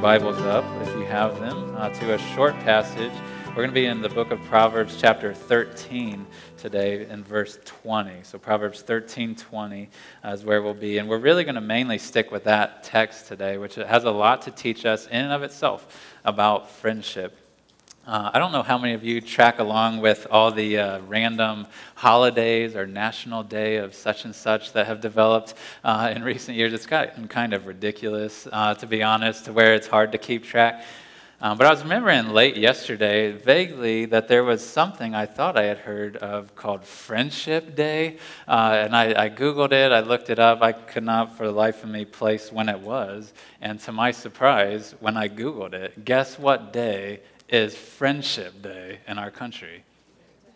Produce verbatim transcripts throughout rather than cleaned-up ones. Bibles up, if you have them, uh, to a short passage. We're going to be in the book of Proverbs chapter thirteen today in verse twenty. So Proverbs thirteen twenty uh, is where we'll be. And we're really going to mainly stick with that text today, which has a lot to teach us in and of itself about friendship. Uh, I don't know how many of you track along with all the uh, random holidays or National Day of such and such that have developed uh, in recent years. It's gotten kind of ridiculous, uh, to be honest, to where it's hard to keep track. Um, but I was remembering late yesterday, vaguely, that there was something I thought I had heard of called Friendship Day. Uh, and I, I Googled it, I looked it up, I could not for the life of me place when it was. And to my surprise, when I Googled it, guess what day is Friendship Day in our country?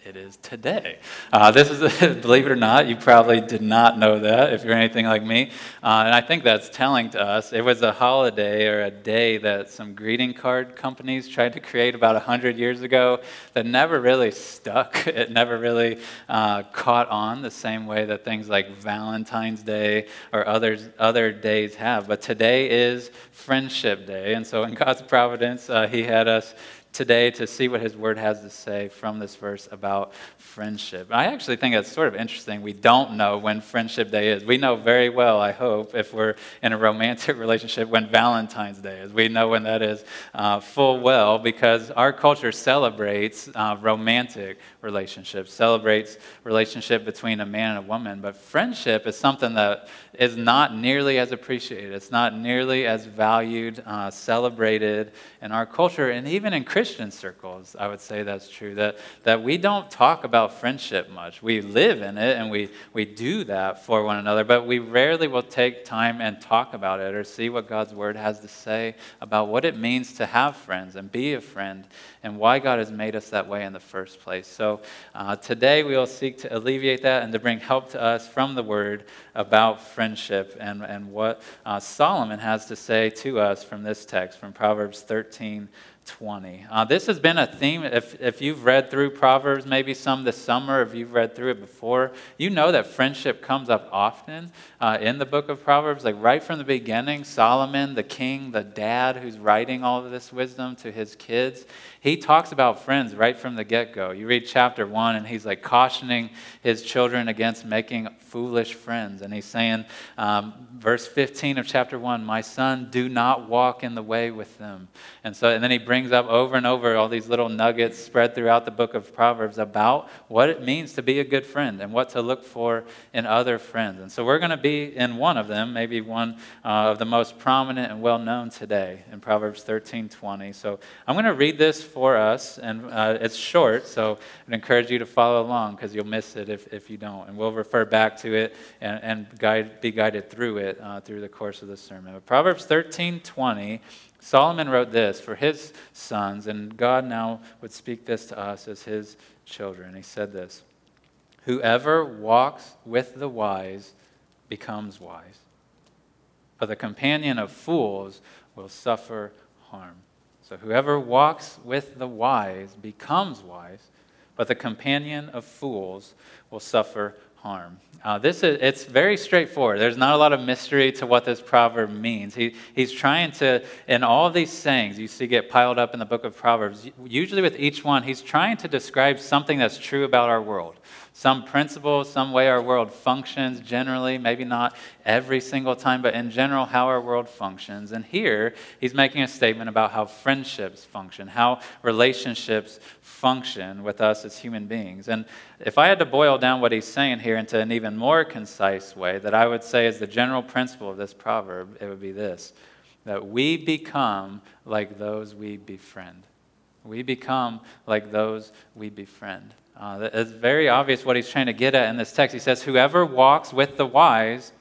It is today. Uh, this is, a, believe it or not, you probably did not know that if you're anything like me. Uh, and I think that's telling to us. It was a holiday or a day that some greeting card companies tried to create about one hundred years ago that never really stuck. It never really uh, caught on the same way that things like Valentine's Day or others, other days have. But today is Friendship Day. And so in God's providence, uh, he had us today to see what his word has to say from this verse about friendship. I actually think that's sort of interesting. We don't know when Friendship Day is. We know very well, I hope, if we're in a romantic relationship, when Valentine's Day is. We know when that is uh, full well, because our culture celebrates uh, romantic relationships, celebrates relationship between a man and a woman. But friendship is something that is not nearly as appreciated. It's not nearly as valued, uh, celebrated in our culture, and even in Christian Christian circles, I would say that's true, that, that we don't talk about friendship much. We live in it, and we, we do that for one another, but we rarely will take time and talk about it or see what God's word has to say about what it means to have friends and be a friend and why God has made us that way in the first place. So uh, today we will seek to alleviate that and to bring help to us from the word about friendship and, and what uh, Solomon has to say to us from this text, from Proverbs thirteen twenty. Uh, this has been a theme. If, if you've read through Proverbs, maybe some this summer, if you've read through it before, you know that friendship comes up often uh, in the book of Proverbs. Like right from the beginning, Solomon, the king, the dad who's writing all of this wisdom to his kids, he talks about friends right from the get-go. You read chapter one, and he's like cautioning his children against making foolish friends. And he's saying, um, verse fifteen of chapter one, "My son, do not walk in the way with them." And so, and then he brings brings up over and over all these little nuggets spread throughout the book of Proverbs about what it means to be a good friend and what to look for in other friends. And so we're going to be in one of them, maybe one uh, of the most prominent and well-known today in Proverbs thirteen twenty. So I'm going to read this for us, and uh, it's short, so I'd encourage you to follow along because you'll miss it if, if you don't. And we'll refer back to it and, and guide, be guided through it uh, through the course of the sermon. But Proverbs thirteen twenty, Solomon wrote this for his sons, and God now would speak this to us as his children. He said this, "Whoever walks with the wise becomes wise, but the companion of fools will suffer harm." So whoever walks with the wise becomes wise, but the companion of fools will suffer harm. Harm. Uh, this is, it's very straightforward. There's not a lot of mystery to what this proverb means. He, he's trying to, in all these sayings you see get piled up in the book of Proverbs, usually with each one, he's trying to describe something that's true about our world. Some principle, some way our world functions generally, maybe not every single time, but in general, how our world functions. And here, he's making a statement about how friendships function, how relationships function with us as human beings. And if I had to boil down what he's saying here into an even more concise way that I would say is the general principle of this proverb, it would be this, that we become like those we befriend. We become like those we befriend. Uh, it's very obvious what he's trying to get at in this text. He says, whoever walks with the wise,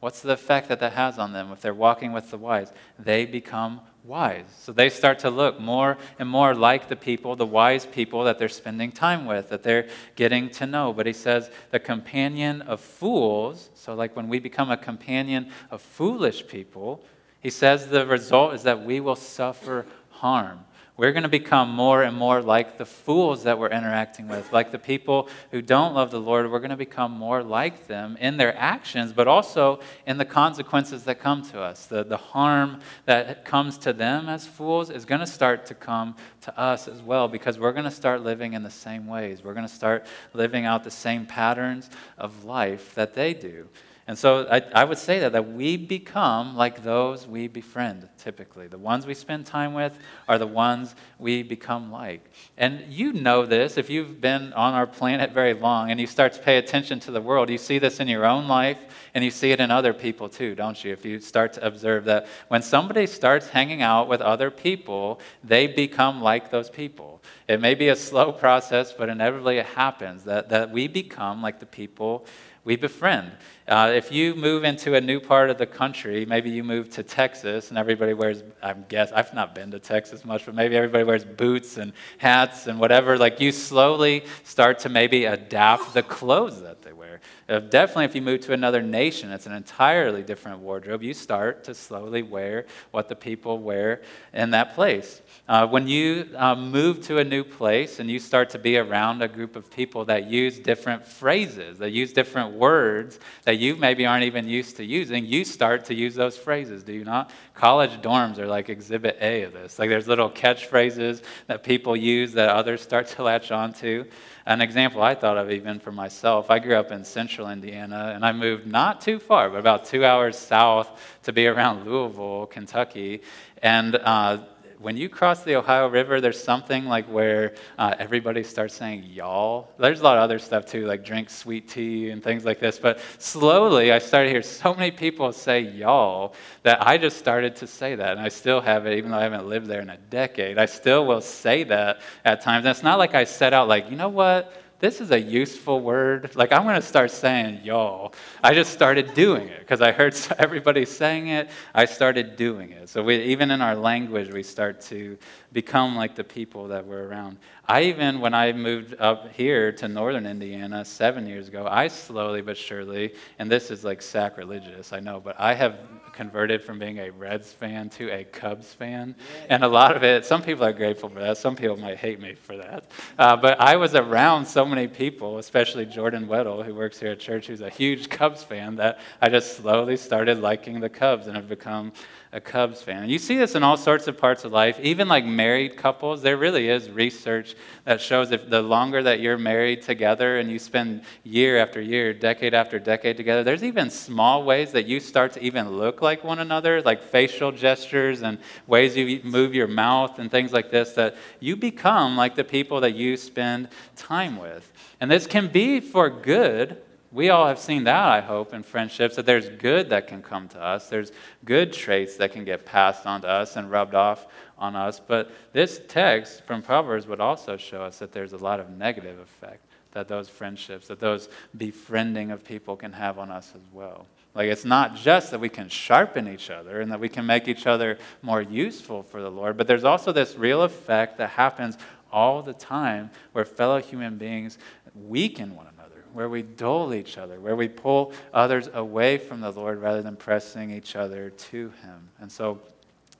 what's the effect that that has on them if they're walking with the wise? They become wise. So they start to look more and more like the people, the wise people that they're spending time with, that they're getting to know. But he says, the companion of fools, so like when we become a companion of foolish people, he says the result is that we will suffer harm. we're going to become more and more like the fools that we're interacting with, like the people who don't love the Lord. We're going to become more like them in their actions, but also in the consequences that come to us. The, the harm that comes to them as fools is going to start to come to us as well, because we're going to start living in the same ways. We're going to start living out the same patterns of life that they do. And so I, I would say that, that we become like those we befriend, typically. The ones we spend time with are the ones we become like. And you know this. If you've been on our planet very long and you start to pay attention to the world, you see this in your own life and you see it in other people too, don't you? If you start to observe that when somebody starts hanging out with other people, they become like those people. It may be a slow process, but inevitably it happens that, that we become like the people we befriend. Uh, if you move into a new part of the country, maybe you move to Texas and everybody wears, I guess, I've not been to Texas much, but maybe everybody wears boots and hats and whatever. Like you slowly start to maybe adapt the clothes that they wear. Uh, definitely if you move to another nation, it's an entirely different wardrobe. You start to slowly wear what the people wear in that place. Uh, when you uh, move to a new place and you start to be around a group of people that use different phrases, that use different words that you maybe aren't even used to using, you start to use those phrases, do you not? College dorms are like exhibit A of this. Like there's little catchphrases that people use that others start to latch on to. An example I thought of even for myself, I grew up in central Indiana, and I moved not too far, but about two hours south to be around Louisville, Kentucky, and uh, when you cross the Ohio River, there's something like where uh, everybody starts saying y'all. There's a lot of other stuff too, like drink sweet tea and things like this. But slowly, I started to hear so many people say y'all that I just started to say that. And I still have it, even though I haven't lived there in a decade. I still will say that at times. And it's not like I set out like, you know what? This is a useful word. Like, I'm going to start saying y'all. I just started doing it because I heard everybody saying it. I started doing it. So we, even in our language, we start to become like the people that we're around. I even, when I moved up here to northern Indiana seven years ago, I slowly but surely, and this is like sacrilegious, I know, but I have converted from being a Reds fan to a Cubs fan. And a lot of it, some people are grateful for that. Some people might hate me for that. Uh, but I was around so many people, especially Jordan Weddle, who works here at church, who's a huge Cubs fan, that I just slowly started liking the Cubs and have become a Cubs fan. And you see this in all sorts of parts of life, even like married couples. There really is research that shows if the longer that you're married together and you spend year after year, decade after decade together, there's even small ways that you start to even look like one another, like facial gestures and ways you move your mouth and things like this, that you become like the people that you spend time with. And this can be for good. We all have seen that, I hope, in friendships, that there's good that can come to us. There's good traits that can get passed on to us and rubbed off on us. But this text from Proverbs would also show us that there's a lot of negative effect that those friendships, that those befriending of people can have on us as well. Like, it's not just that we can sharpen each other and that we can make each other more useful for the Lord, but there's also this real effect that happens all the time where fellow human beings weaken one another, where we dull each other, where we pull others away from the Lord rather than pressing each other to Him. And so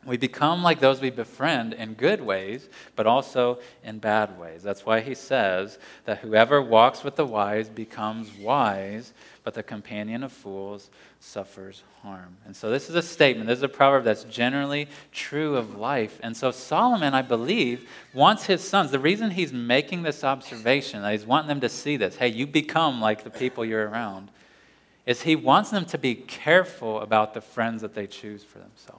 we become like those we befriend in good ways, but also in bad ways. That's why he says that whoever walks with the wise becomes wise, but the companion of fools suffers harm. And so this is a statement, this is a proverb that's generally true of life. And so Solomon, I believe, wants his sons, the reason he's making this observation, that he's wanting them to see this, hey, you become like the people you're around, is he wants them to be careful about the friends that they choose for themselves.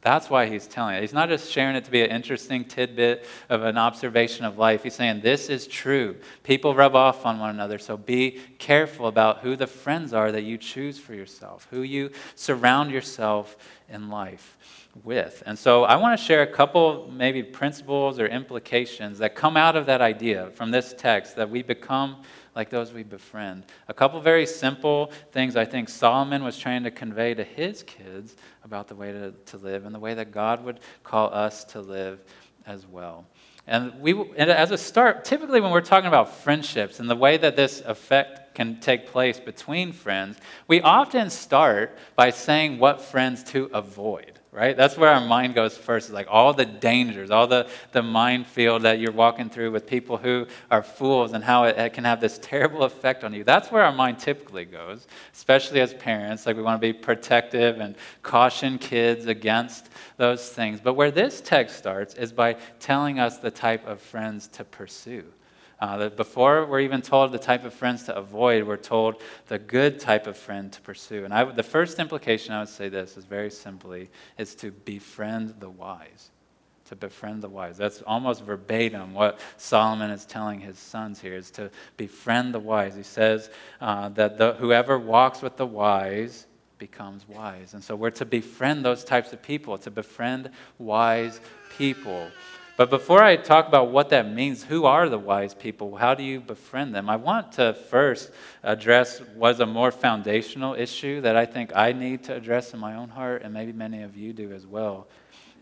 That's why he's telling it. He's not just sharing it to be an interesting tidbit of an observation of life. He's saying this is true. People rub off on one another, so be careful about who the friends are that you choose for yourself, who you surround yourself in life with. And so I want to share a couple maybe principles or implications that come out of that idea from this text, that we become like those we befriend. A couple very simple things I think Solomon was trying to convey to his kids about the way to, to live and the way that God would call us to live as well. And we, and as a start, typically when we're talking about friendships and the way that this effect can take place between friends, we often start by saying what friends to avoid. right? That's where our mind goes first. It's like all the dangers, all the, the minefield that you're walking through with people who are fools and how it, it can have this terrible effect on you. That's where our mind typically goes, especially as parents. Like we want to be protective and caution kids against those things. But where this text starts is by telling us the type of friends to pursue. Uh, that before we're even told the type of friends to avoid, we're told the good type of friend to pursue. And I, the first implication I would say this is very simply, is to befriend the wise. To befriend the wise. That's almost verbatim what Solomon is telling his sons here, is to befriend the wise. He says uh, that the, whoever walks with the wise becomes wise. And so we're to befriend those types of people, to befriend wise people. But before I talk about what that means, who are the wise people? How do you befriend them? I want to first address was a more foundational issue that I think I need to address in my own heart, and maybe many of you do as well,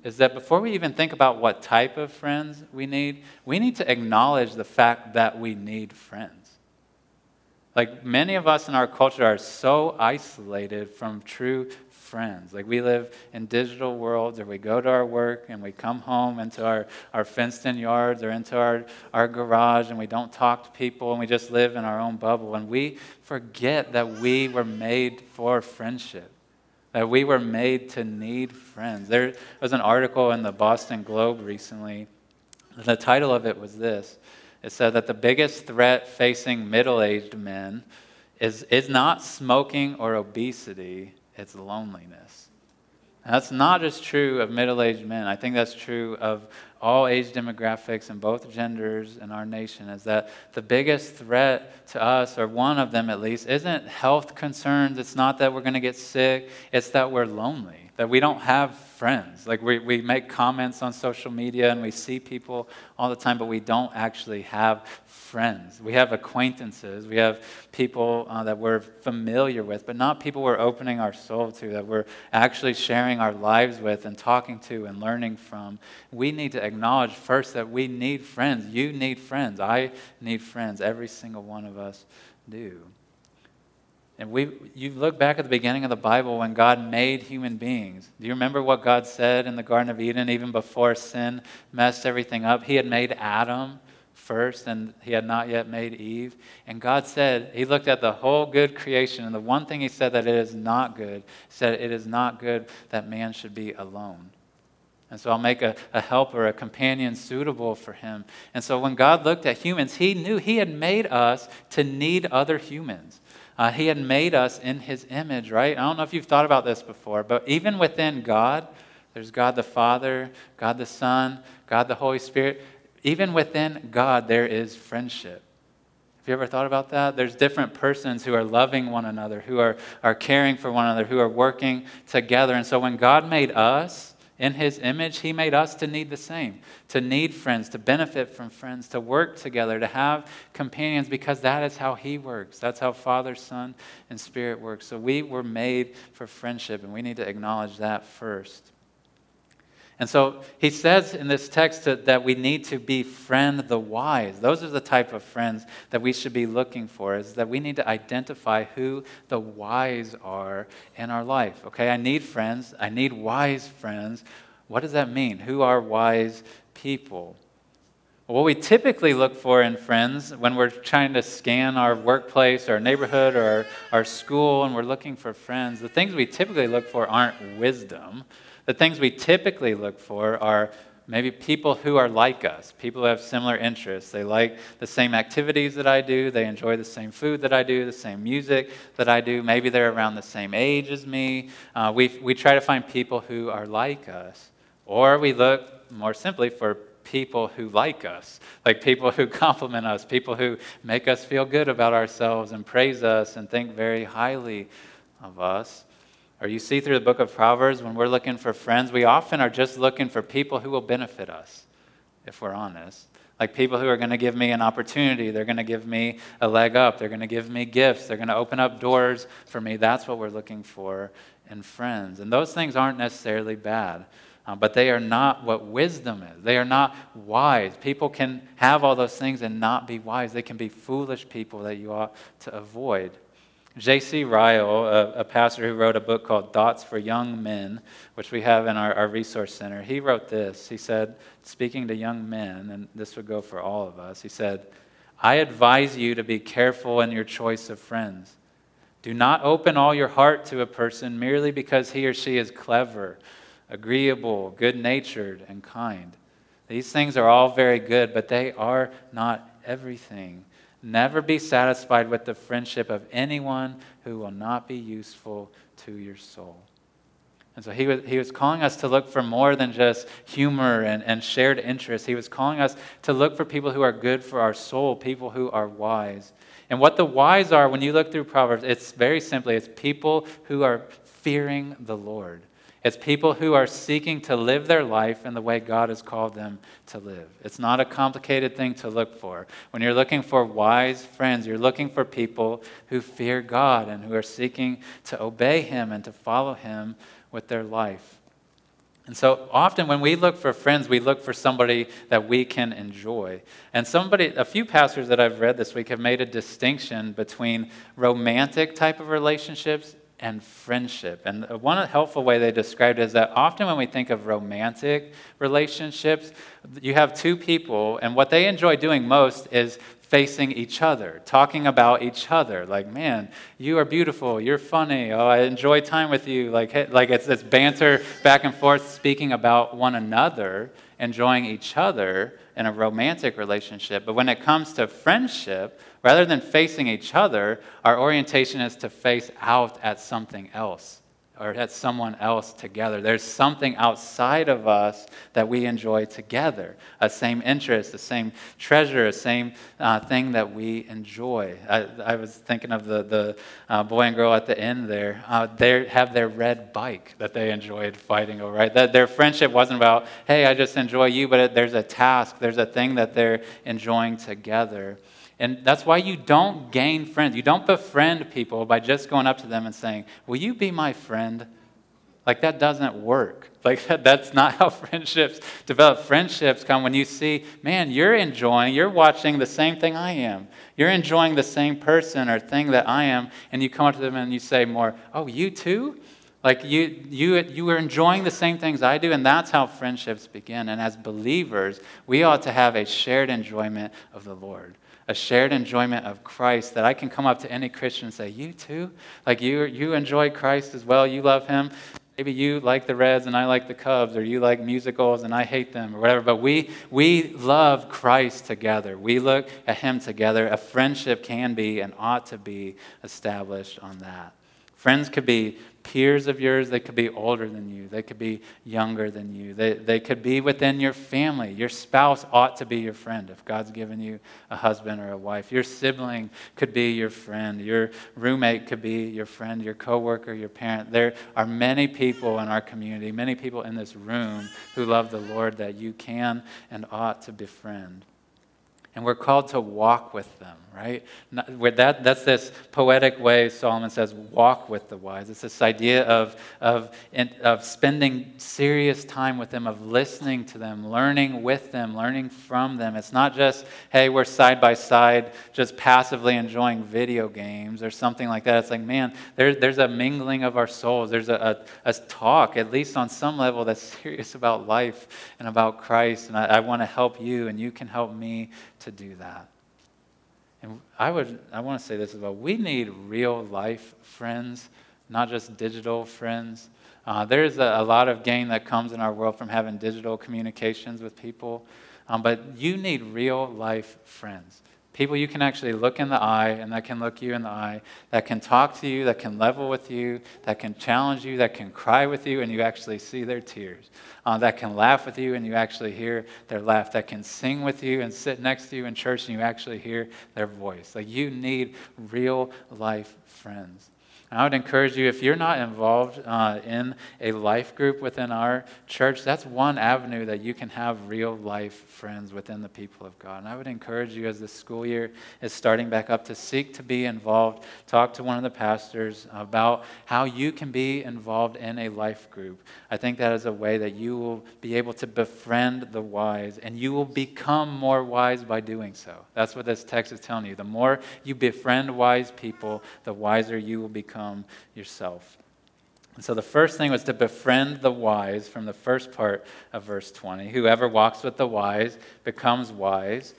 is that before we even think about what type of friends we need, we need to acknowledge the fact that we need friends. Like many of us in our culture are so isolated from true friends. Like we live in digital worlds, or we go to our work and we come home into our, our fenced-in yards or into our, our garage, and we don't talk to people, and we just live in our own bubble. And we forget that we were made for friendship, that we were made to need friends. There was an article in the Boston Globe recently, and the title of it was this. It said that the biggest threat facing middle-aged men is, is not smoking or obesity, it's loneliness. And that's not just true of middle-aged men. I think that's true of all age demographics and both genders in our nation, is that the biggest threat to us, or one of them at least, isn't health concerns. It's not that we're going to get sick. It's that we're lonely, that we don't have friends. Like we, we make comments on social media and we see people all the time, but we don't actually have friends. We have acquaintances. We have people uh, that we're familiar with, but not people we're opening our soul to, that we're actually sharing our lives with and talking to and learning from. We need to acknowledge first that we need friends. You need friends. I need friends. Every single one of us do. And we, you look back at the beginning of the Bible when God made human beings. Do you remember what God said in the Garden of Eden, even before sin messed everything up? He had made Adam first, and he had not yet made Eve. And God said, he looked at the whole good creation, and the one thing he said that it is not good, said it is not good that man should be alone. And so I'll make a, a helper, a companion suitable for him. And so when God looked at humans, he knew he had made us to need other humans. Uh, he had made us in his image, right? I don't know if you've thought about this before, but even within God, there's God the Father, God the Son, God the Holy Spirit. Even within God, there is friendship. Have you ever thought about that? There's different persons who are loving one another, who are, are caring for one another, who are working together. And so when God made us in his image, he made us to need the same, to need friends, to benefit from friends, to work together, to have companions, because that is how he works. That's how Father, Son, and Spirit works. So we were made for friendship, and we need to acknowledge that first. And so he says in this text that we need to befriend the wise. Those are the type of friends that we should be looking for, is that we need to identify who the wise are in our life. Okay, I need friends. I need wise friends. What does that mean? Who are wise people? What we typically look for in friends when we're trying to scan our workplace, our neighborhood, or our, our school, and we're looking for friends, the things we typically look for aren't wisdom. The things we typically look for are maybe people who are like us, people who have similar interests. They like the same activities that I do. They enjoy the same food that I do, the same music that I do. Maybe they're around the same age as me. Uh, we we try to find people who are like us. Or we look more simply for people who like us, like people who compliment us, people who make us feel good about ourselves and praise us and think very highly of us. Or you see through the book of Proverbs, when we're looking for friends, we often are just looking for people who will benefit us, if we're honest. Like people who are going to give me an opportunity. They're going to give me a leg up. They're going to give me gifts. They're going to open up doors for me. That's what we're looking for in friends. And those things aren't necessarily bad, um, but they are not what wisdom is. They are not wise. People can have all those things and not be wise. They can be foolish people that you ought to avoid. J C Ryle, a, a pastor who wrote a book called Thoughts for Young Men, which we have in our, our resource center, he wrote this. He said, speaking to young men, and this would go for all of us, he said, I advise you to be careful in your choice of friends. Do not open all your heart to a person merely because he or she is clever, agreeable, good-natured, and kind. These things are all very good, but they are not everything. Never be satisfied with the friendship of anyone who will not be useful to your soul. And so he was, he was calling us to look for more than just humor and, and shared interests. He was calling us to look for people who are good for our soul, people who are wise. And what the wise are, when you look through Proverbs, it's very simply, it's people who are fearing the Lord. It's people who are seeking to live their life in the way God has called them to live. It's not a complicated thing to look for. When you're looking for wise friends, you're looking for people who fear God and who are seeking to obey Him and to follow Him with their life. And so often when we look for friends, we look for somebody that we can enjoy. And somebody, a few pastors that I've read this week have made a distinction between romantic type of relationships and friendship. And one helpful way they described it is that often when we think of romantic relationships, you have two people, and what they enjoy doing most is facing each other, talking about each other. Like, man, you are beautiful, you're funny, oh, I enjoy time with you. Like, hey, like it's this banter back and forth, speaking about one another, enjoying each other in a romantic relationship. But when it comes to friendship, rather than facing each other, our orientation is to face out at something else or at someone else together. There's something outside of us that we enjoy together, a same interest, the same treasure, a same uh, thing that we enjoy. I, I was thinking of the, the uh, boy and girl at the end there. Uh, they have their red bike that they enjoyed fighting over, right? That their friendship wasn't about, hey, I just enjoy you, but it, there's a task, there's a thing that they're enjoying together. And that's why you don't gain friends. You don't befriend people by just going up to them and saying, will you be my friend? Like, that doesn't work. Like, that, that's not how friendships develop. Friendships come when you see, man, you're enjoying, you're watching the same thing I am. You're enjoying the same person or thing that I am. And you come up to them and you say more, oh, you too? Like, you you you are enjoying the same things I do, and that's how friendships begin. And as believers, we ought to have a shared enjoyment of the Lord, a shared enjoyment of Christ, that I can come up to any Christian and say, you too? Like, you you enjoy Christ as well, you love Him. Maybe you like the Reds and I like the Cubs, or you like musicals and I hate them, or whatever. But we we love Christ together. We look at Him together. A friendship can be and ought to be established on that. Friends could be peers of yours. They could be older than you. They could be younger than you. They they could be within your family. Your spouse ought to be your friend if God's given you a husband or a wife. Your sibling could be your friend. Your roommate could be your friend, your coworker, your parent. There are many people in our community, many people in this room who love the Lord that you can and ought to befriend. And we're called to walk with them, right? That, that's this poetic way Solomon says, walk with the wise. It's this idea of, of, of spending serious time with them, of listening to them, learning with them, learning from them. It's not just, hey, we're side by side, just passively enjoying video games or something like that. It's like, man, there, there's a mingling of our souls. There's a, a, a talk, at least on some level, that's serious about life and about Christ. And I, I want to help you, and you can help me to do that. And I would, I want to say this as well. We need real life friends, not just digital friends. Uh, there is a, a lot of gain that comes in our world from having digital communications with people, um, but you need real life friends. People you can actually look in the eye and that can look you in the eye, that can talk to you, that can level with you, that can challenge you, that can cry with you and you actually see their tears, uh, that can laugh with you and you actually hear their laugh, that can sing with you and sit next to you in church and you actually hear their voice. Like, you need real life friends. I would encourage you, if you're not involved uh, in a life group within our church, that's one avenue that you can have real life friends within the people of God. And I would encourage you, as the school year is starting back up, to seek to be involved. Talk to one of the pastors about how you can be involved in a life group. I think that is a way that you will be able to befriend the wise, and you will become more wise by doing so. That's what this text is telling you. The more you befriend wise people, the wiser you will become yourself. And so the first thing was to befriend the wise from the first part of verse twenty. Whoever walks with the wise becomes wise.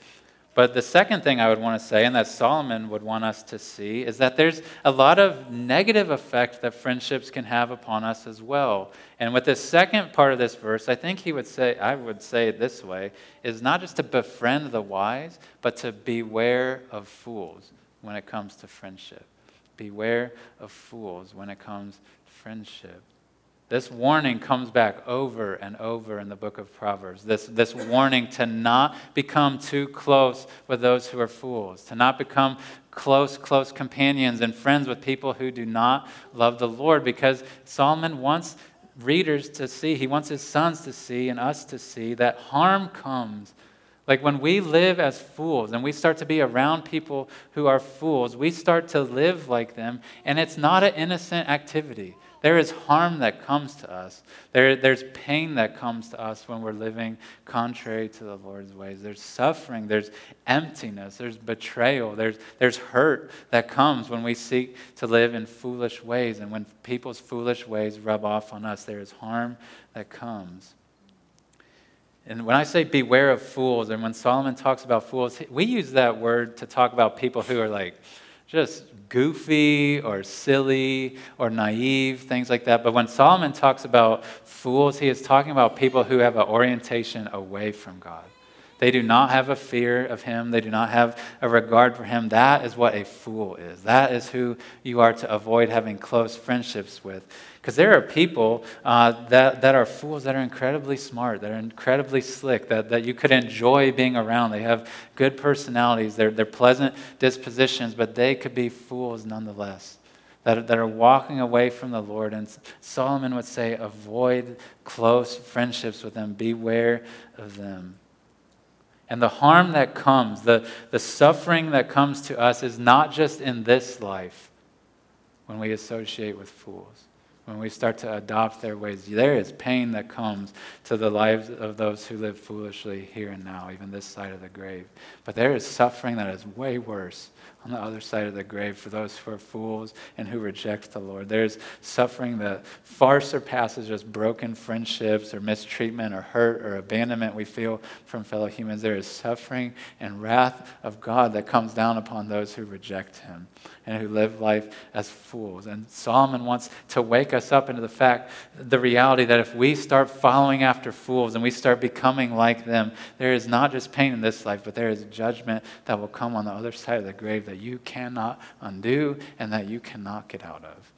But the second thing I would want to say, and that Solomon would want us to see, is that there's a lot of negative effect that friendships can have upon us as well. And with the second part of this verse, I think he would say, I would say it this way, is not just to befriend the wise, but to beware of fools when it comes to friendship. Beware of fools when it comes to friendship. This warning comes back over and over in the book of Proverbs. This, this warning to not become too close with those who are fools, to not become close, close companions and friends with people who do not love the Lord, because Solomon wants readers to see, he wants his sons to see and us to see that harm comes. Like when we live as fools and we start to be around people who are fools, we start to live like them, and it's not an innocent activity. There is harm that comes to us. There, there's pain that comes to us when we're living contrary to the Lord's ways. There's suffering. There's emptiness. There's betrayal. There's, there's hurt that comes when we seek to live in foolish ways, and when people's foolish ways rub off on us, there is harm that comes. And when I say beware of fools, and when Solomon talks about fools, we use that word to talk about people who are like just goofy or silly or naive, things like that. But when Solomon talks about fools, he is talking about people who have an orientation away from God. They do not have a fear of him. They do not have a regard for him. That is what a fool is. That is who you are to avoid having close friendships with. Because there are people uh, that, that are fools that are incredibly smart, that are incredibly slick, that, that you could enjoy being around. They have good personalities. They're, they're pleasant dispositions, but they could be fools nonetheless, that, that are walking away from the Lord. And Solomon would say, avoid close friendships with them. Beware of them. And the harm that comes, the, the suffering that comes to us is not just in this life when we associate with fools, when we start to adopt their ways. There is pain that comes to the lives of those who live foolishly here and now, even this side of the grave. But there is suffering that is way worse on the other side of the grave for those who are fools and who reject the Lord. There is suffering that far surpasses just broken friendships or mistreatment or hurt or abandonment we feel from fellow humans. There is suffering and wrath of God that comes down upon those who reject him and who live life as fools. And Solomon wants to wake us up into the fact, the reality that if we start following after fools and we start becoming like them, there is not just pain in this life, but there is judgment that will come on the other side of the grave that you cannot undo and that you cannot get out of.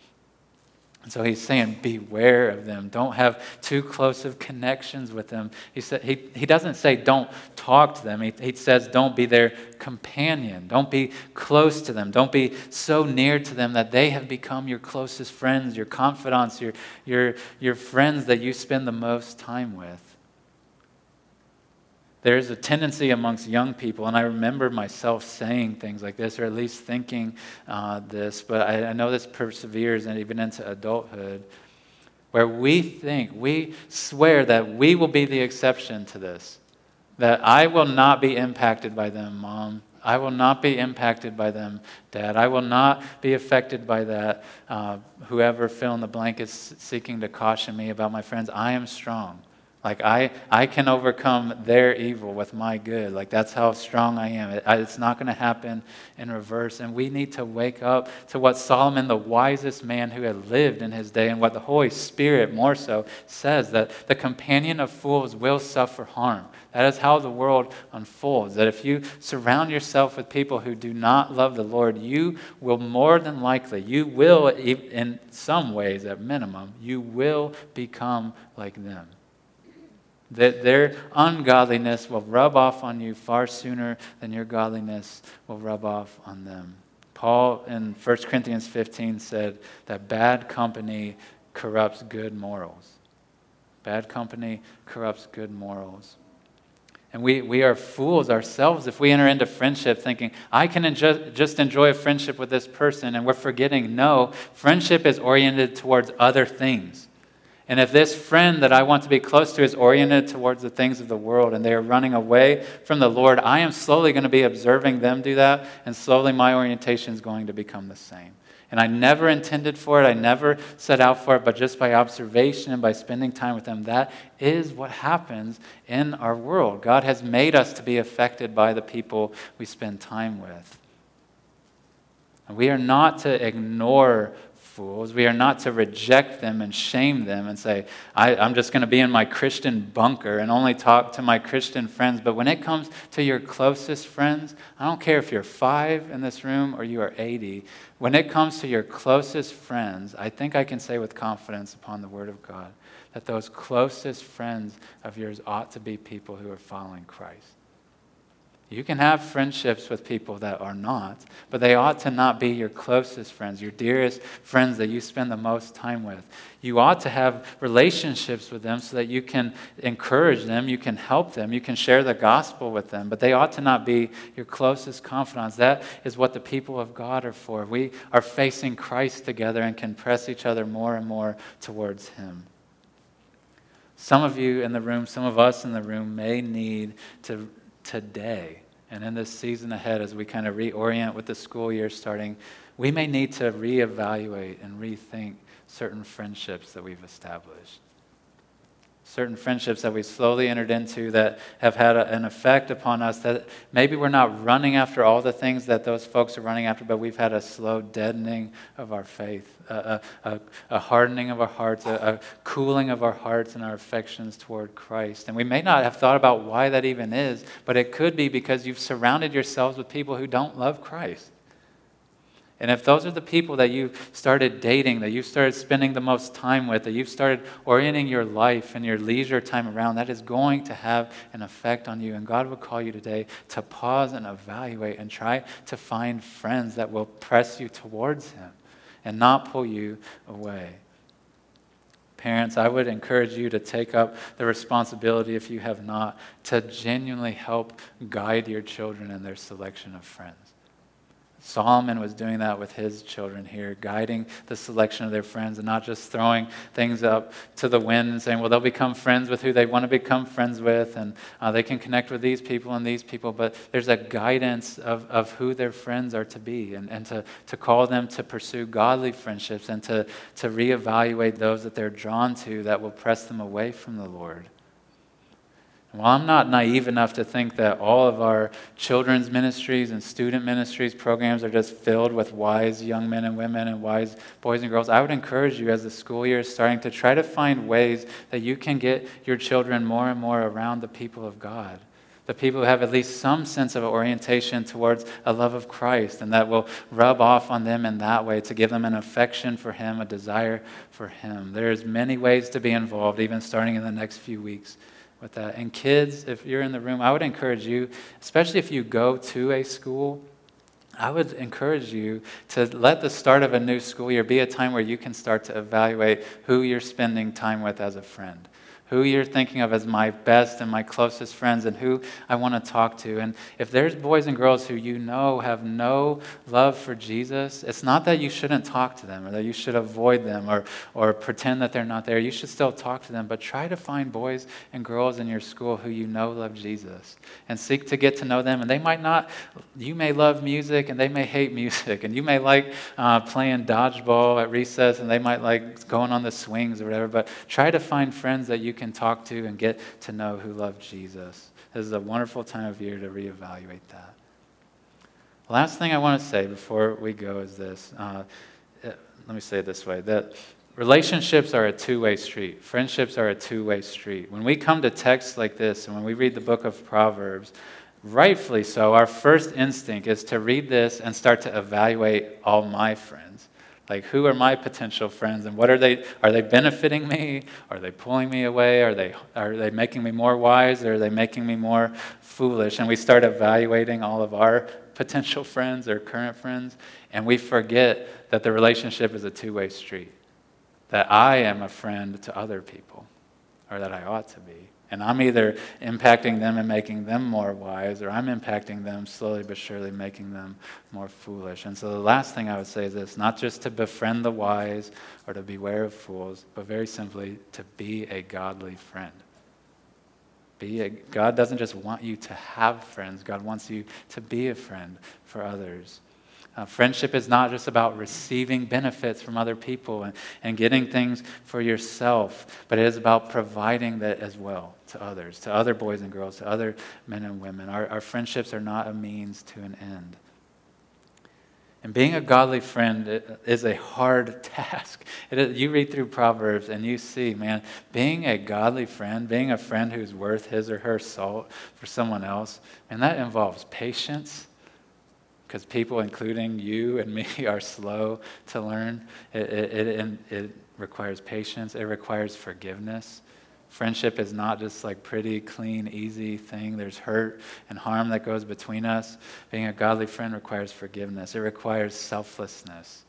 And so he's saying, beware of them. Don't have too close of connections with them. He said, he, he doesn't say don't talk to them. He, he says don't be their companion. Don't be close to them. Don't be so near to them that they have become your closest friends, your confidants, your, your, your friends that you spend the most time with. There's a tendency amongst young people, and I remember myself saying things like this, or at least thinking uh, this, but I, I know this perseveres and even into adulthood, where we think, we swear that we will be the exception to this, that I will not be impacted by them, Mom. I will not be impacted by them, Dad. I will not be affected by that. Uh, whoever fill in the blank is seeking to caution me about my friends. I am strong. Like, I, I can overcome their evil with my good. Like, that's how strong I am. It, it's not going to happen in reverse. And we need to wake up to what Solomon, the wisest man who had lived in his day, and what the Holy Spirit more so says, that the companion of fools will suffer harm. That is how the world unfolds. That if you surround yourself with people who do not love the Lord, you will more than likely, you will, in some ways at minimum, you will become like them. That their ungodliness will rub off on you far sooner than your godliness will rub off on them. Paul in First Corinthians fifteen said that bad company corrupts good morals. Bad company corrupts good morals. And we, we are fools ourselves if we enter into friendship thinking, I can enjo- just enjoy a friendship with this person, and we're forgetting, no, friendship is oriented towards other things. And if this friend that I want to be close to is oriented towards the things of the world and they are running away from the Lord, I am slowly going to be observing them do that, and slowly my orientation is going to become the same. And I never intended for it, I never set out for it, but just by observation and by spending time with them, that is what happens in our world. God has made us to be affected by the people we spend time with. And we are not to ignore fools. We are not to reject them and shame them and say, I, I'm just going to be in my Christian bunker and only talk to my Christian friends. But when it comes to your closest friends, I don't care if you're five in this room or you are eighty. When it comes to your closest friends, I think I can say with confidence upon the Word of God that those closest friends of yours ought to be people who are following Christ. You can have friendships with people that are not, but they ought to not be your closest friends, your dearest friends that you spend the most time with. You ought to have relationships with them so that you can encourage them, you can help them, you can share the gospel with them, but they ought to not be your closest confidants. That is what the people of God are for. We are facing Christ together and can press each other more and more towards Him. Some of you in the room, some of us in the room may need to today and in this season ahead, as we kind of reorient with the school year starting, we may need to reevaluate and rethink certain friendships that we've established. Certain friendships that we've slowly entered into that have had a, an effect upon us that maybe we're not running after all the things that those folks are running after, but we've had a slow deadening of our faith, a, a, a hardening of our hearts, a, a cooling of our hearts and our affections toward Christ. And we may not have thought about why that even is, but it could be because you've surrounded yourselves with people who don't love Christ. And if those are the people that you started dating, that you started spending the most time with, that you've started orienting your life and your leisure time around, that is going to have an effect on you. And God will call you today to pause and evaluate and try to find friends that will press you towards Him and not pull you away. Parents, I would encourage you to take up the responsibility, if you have not, to genuinely help guide your children in their selection of friends. Solomon was doing that with his children here, guiding the selection of their friends and not just throwing things up to the wind and saying, well, they'll become friends with who they want to become friends with, and uh, they can connect with these people and these people, but there's a guidance of, of who their friends are to be, and, and to, to call them to pursue godly friendships and to, to reevaluate those that they're drawn to that will press them away from the Lord. Well, I'm not naive enough to think that all of our children's ministries and student ministries programs are just filled with wise young men and women and wise boys and girls. I would encourage you as the school year is starting to try to find ways that you can get your children more and more around the people of God, the people who have at least some sense of orientation towards a love of Christ, and that will rub off on them in that way to give them an affection for Him, a desire for Him. There's many ways to be involved, even starting in the next few weeks with that. And kids, if you're in the room, I would encourage you, especially if you go to a school, I would encourage you to let the start of a new school year be a time where you can start to evaluate who you're spending time with as a friend, who you're thinking of as my best and my closest friends and who I want to talk to. And if there's boys and girls who you know have no love for Jesus, it's not that you shouldn't talk to them or that you should avoid them or, or pretend that they're not there. You should still talk to them, but try to find boys and girls in your school who you know love Jesus and seek to get to know them. And they might not, you may love music and they may hate music, and you may like uh, playing dodgeball at recess and they might like going on the swings or whatever, but try to find friends that you can talk to and get to know who love Jesus. This is a wonderful time of year to reevaluate that. Last thing I want to say before we go is this. Uh, let me say it this way, that relationships are a two-way street. Friendships are a two-way street. When we come to texts like this and when we read the book of Proverbs, rightfully so, our first instinct is to read this and start to evaluate all my friends. Like, who are my potential friends, and what are they, are they benefiting me? Are they pulling me away? Are they are they making me more wise, or are they making me more foolish? And we start evaluating all of our potential friends or current friends, and we forget that the relationship is a two-way street, that I am a friend to other people, or that I ought to be. And I'm either impacting them and making them more wise, or I'm impacting them slowly but surely, making them more foolish. And so the last thing I would say is this, not just to befriend the wise or to beware of fools, but very simply to be a godly friend. Be a, God doesn't just want you to have friends. God wants you to be a friend for others. Uh, friendship is not just about receiving benefits from other people and, and getting things for yourself, but it is about providing that as well to others, to other boys and girls, to other men and women. Our, our friendships are not a means to an end. And being a godly friend is a hard task. It is, you read through Proverbs and you see, man, being a godly friend, being a friend who's worth his or her salt for someone else, and that involves patience, because people, including you and me, are slow to learn. It, it, it, it requires patience. It requires forgiveness. Friendship is not just like pretty, clean, easy thing. There's hurt and harm that goes between us. Being a godly friend requires forgiveness. It requires selflessness,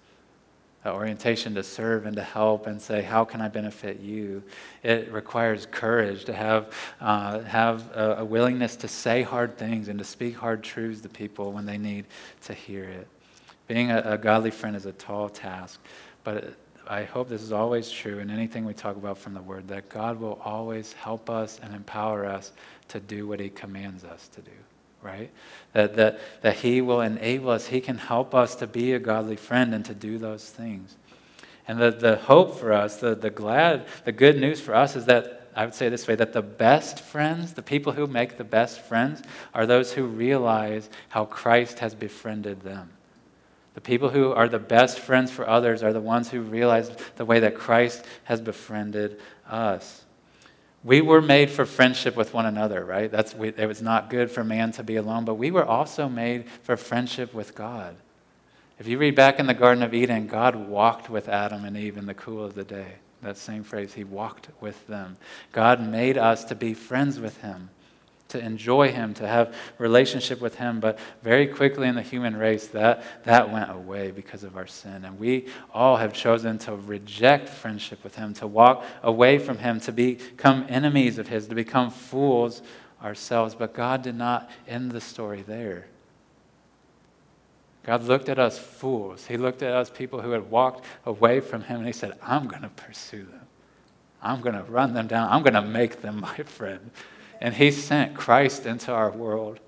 an orientation to serve and to help and say, how can I benefit you? It requires courage to have uh, have a, a willingness to say hard things and to speak hard truths to people when they need to hear it. Being a, a godly friend is a tall task, but it, I hope this is always true in anything we talk about from the Word, that God will always help us and empower us to do what He commands us to do, right? That, that, that He will enable us. He can help us to be a godly friend and to do those things. And the, the hope for us, the, the glad, the good news for us is that, I would say this way, that the best friends, the people who make the best friends, are those who realize how Christ has befriended them. The people who are the best friends for others are the ones who realize the way that Christ has befriended us. We were made for friendship with one another, right? That's we, it was not good for man to be alone, but we were also made for friendship with God. If you read back in the Garden of Eden, God walked with Adam and Eve in the cool of the day. That same phrase, He walked with them. God made us to be friends with Him, to enjoy Him, to have relationship with Him. But very quickly in the human race, that, that went away because of our sin. And we all have chosen to reject friendship with Him, to walk away from Him, to become enemies of His, to become fools ourselves. But God did not end the story there. God looked at us fools. He looked at us people who had walked away from Him, and He said, I'm going to pursue them. I'm going to run them down. I'm going to make them my friend. And He sent Christ into our world.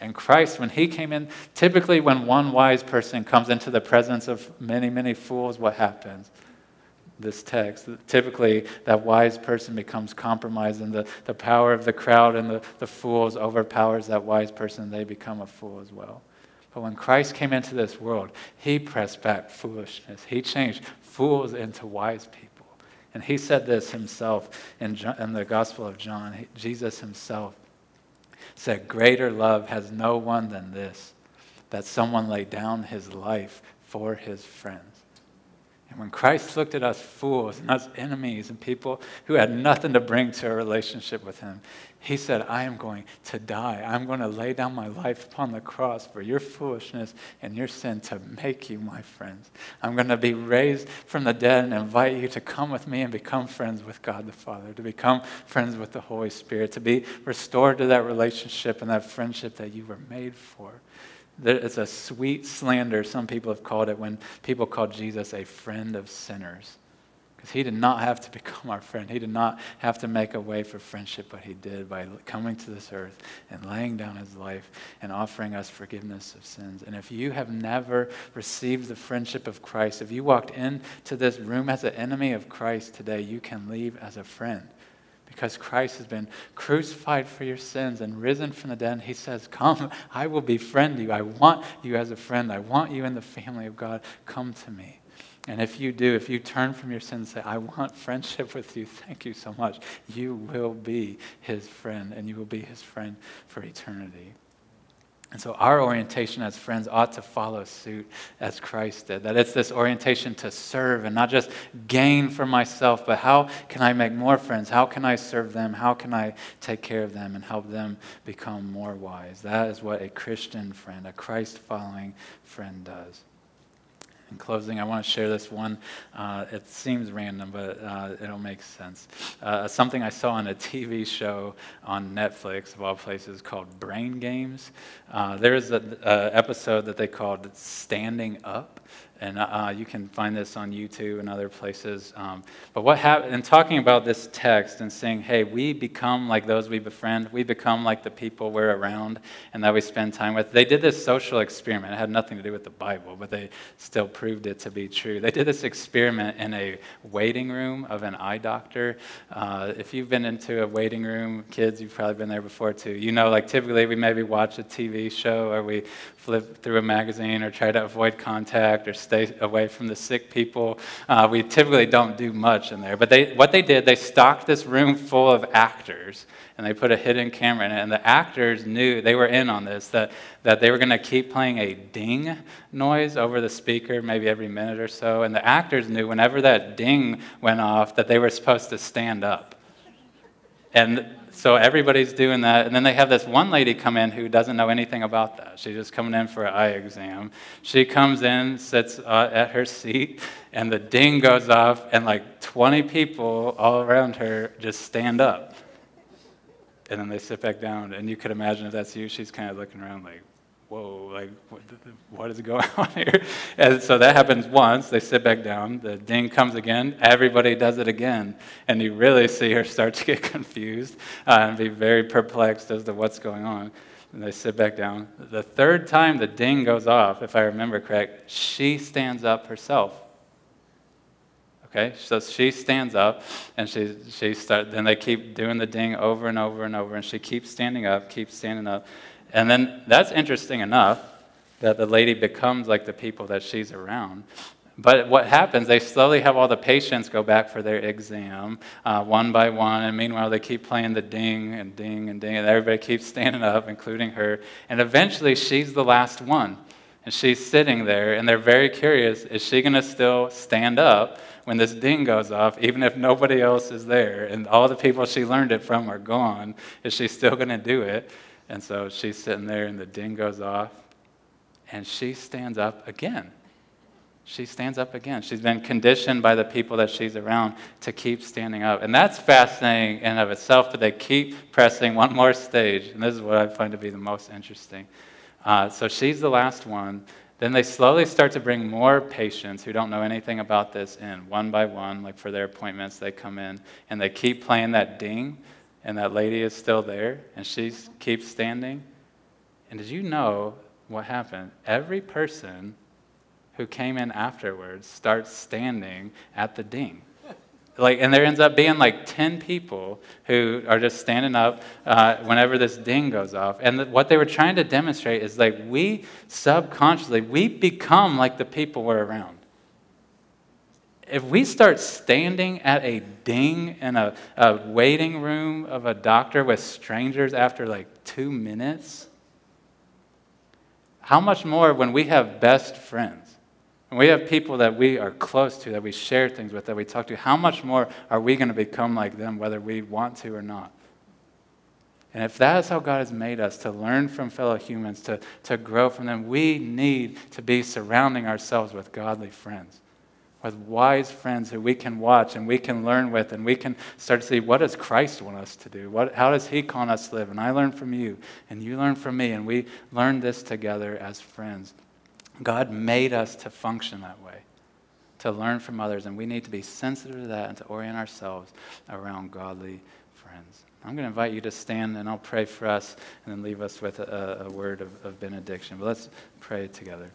And Christ, when He came in, typically when one wise person comes into the presence of many, many fools, what happens? This text, typically that wise person becomes compromised, and the, the power of the crowd and the, the fools overpowers that wise person. They become a fool as well. But when Christ came into this world, He pressed back foolishness. He changed fools into wise people. And He said this Himself in, John, in the Gospel of John. He, Jesus Himself said, greater love has no one than this, that someone lay down his life for his friends. And when Christ looked at us fools and us enemies and people who had nothing to bring to a relationship with Him, He said, I am going to die. I'm going to lay down my life upon the cross for your foolishness and your sin to make you my friends. I'm going to be raised from the dead and invite you to come with me and become friends with God the Father, to become friends with the Holy Spirit, to be restored to that relationship and that friendship that you were made for. It's a sweet slander, some people have called it, when people called Jesus a friend of sinners. Because He did not have to become our friend. He did not have to make a way for friendship, but He did by coming to this earth and laying down His life and offering us forgiveness of sins. And if you have never received the friendship of Christ, if you walked into this room as an enemy of Christ today, you can leave as a friend. Because Christ has been crucified for your sins and risen from the dead. And He says, come, I will befriend you. I want you as a friend. I want you in the family of God. Come to me. And if you do, if you turn from your sins and say, I want friendship with you, thank you so much, you will be His friend, and you will be His friend for eternity. And so our orientation as friends ought to follow suit as Christ did. That it's this orientation to serve and not just gain for myself, but how can I make more friends? How can I serve them? How can I take care of them and help them become more wise? That is what a Christian friend, a Christ-following friend does. In closing, I want to share this one. Uh, it seems random, but uh, it'll make sense. Uh, something I saw on a T V show on Netflix, of all places, called Brain Games. Uh, there's an episode that they called Standing Up, and uh, you can find this on YouTube and other places. Um, but what happened, in talking about this text and saying, hey, we become like those we befriend, we become like the people we're around and that we spend time with, they did this social experiment. It had nothing to do with the Bible, but they still proved it to be true. They did this experiment in a waiting room of an eye doctor. Uh, if you've been into a waiting room, kids, you've probably been there before too. You know, like typically we maybe watch a T V show or we flip through a magazine or try to avoid contact or stay away from the sick people. Uh, we typically don't do much in there. But they, what they did, they stocked this room full of actors, and they put a hidden camera in it. And the actors knew, they were in on this, that, that they were going to keep playing a ding noise over the speaker maybe every minute or so. And the actors knew whenever that ding went off that they were supposed to stand up. And so everybody's doing that, and then they have this one lady come in who doesn't know anything about that. She's just coming in for an eye exam. She comes in, sits uh, at her seat, and the ding goes off, and like twenty people all around her just stand up. And then they sit back down, and you could imagine if that's you, she's kind of looking around like, whoa, like, what, what is going on here? And so that happens once. They sit back down. The ding comes again. Everybody does it again. And you really see her start to get confused uh, and be very perplexed as to what's going on. And they sit back down. The third time the ding goes off, if I remember correct, she stands up herself. Okay, so she stands up, and she she start. Then they keep doing the ding over and over and over, and she keeps standing up, keeps standing up. And then that's interesting enough that the lady becomes like the people that she's around. But what happens, they slowly have all the patients go back for their exam uh, one by one. And meanwhile, they keep playing the ding and ding and ding. And everybody keeps standing up, including her. And eventually, she's the last one. And she's sitting there, and they're very curious, is she going to still stand up when this ding goes off, even if nobody else is there? And all the people she learned it from are gone. Is she still going to do it? And so she's sitting there, and the ding goes off, and she stands up again. She stands up again. She's been conditioned by the people that she's around to keep standing up. And that's fascinating in and of itself, but they keep pressing one more stage. And this is what I find to be the most interesting. Uh, so she's the last one. Then they slowly start to bring more patients who don't know anything about this in. One by one, like for their appointments, they come in, and they keep playing that ding. And that lady is still there, and she keeps standing. And did you know what happened? Every person who came in afterwards starts standing at the ding. Like, and there ends up being like ten people who are just standing up uh, whenever this ding goes off. And th- what they were trying to demonstrate is like we subconsciously, we become like the people we're around. If we start standing at a ding in a, a waiting room of a doctor with strangers after like two minutes, how much more when we have best friends, and we have people that we are close to, that we share things with, that we talk to, how much more are we going to become like them, whether we want to or not? And if that is how God has made us, to learn from fellow humans, to, to grow from them, we need to be surrounding ourselves with godly friends, with wise friends who we can watch and we can learn with, and we can start to see, what does Christ want us to do? What, how does he call us to live? And I learn from you, and you learn from me, and we learn this together as friends. God made us to function that way, to learn from others, and we need to be sensitive to that and to orient ourselves around godly friends. I'm going to invite you to stand, and I'll pray for us and then leave us with a, a word of, of benediction. But let's pray together.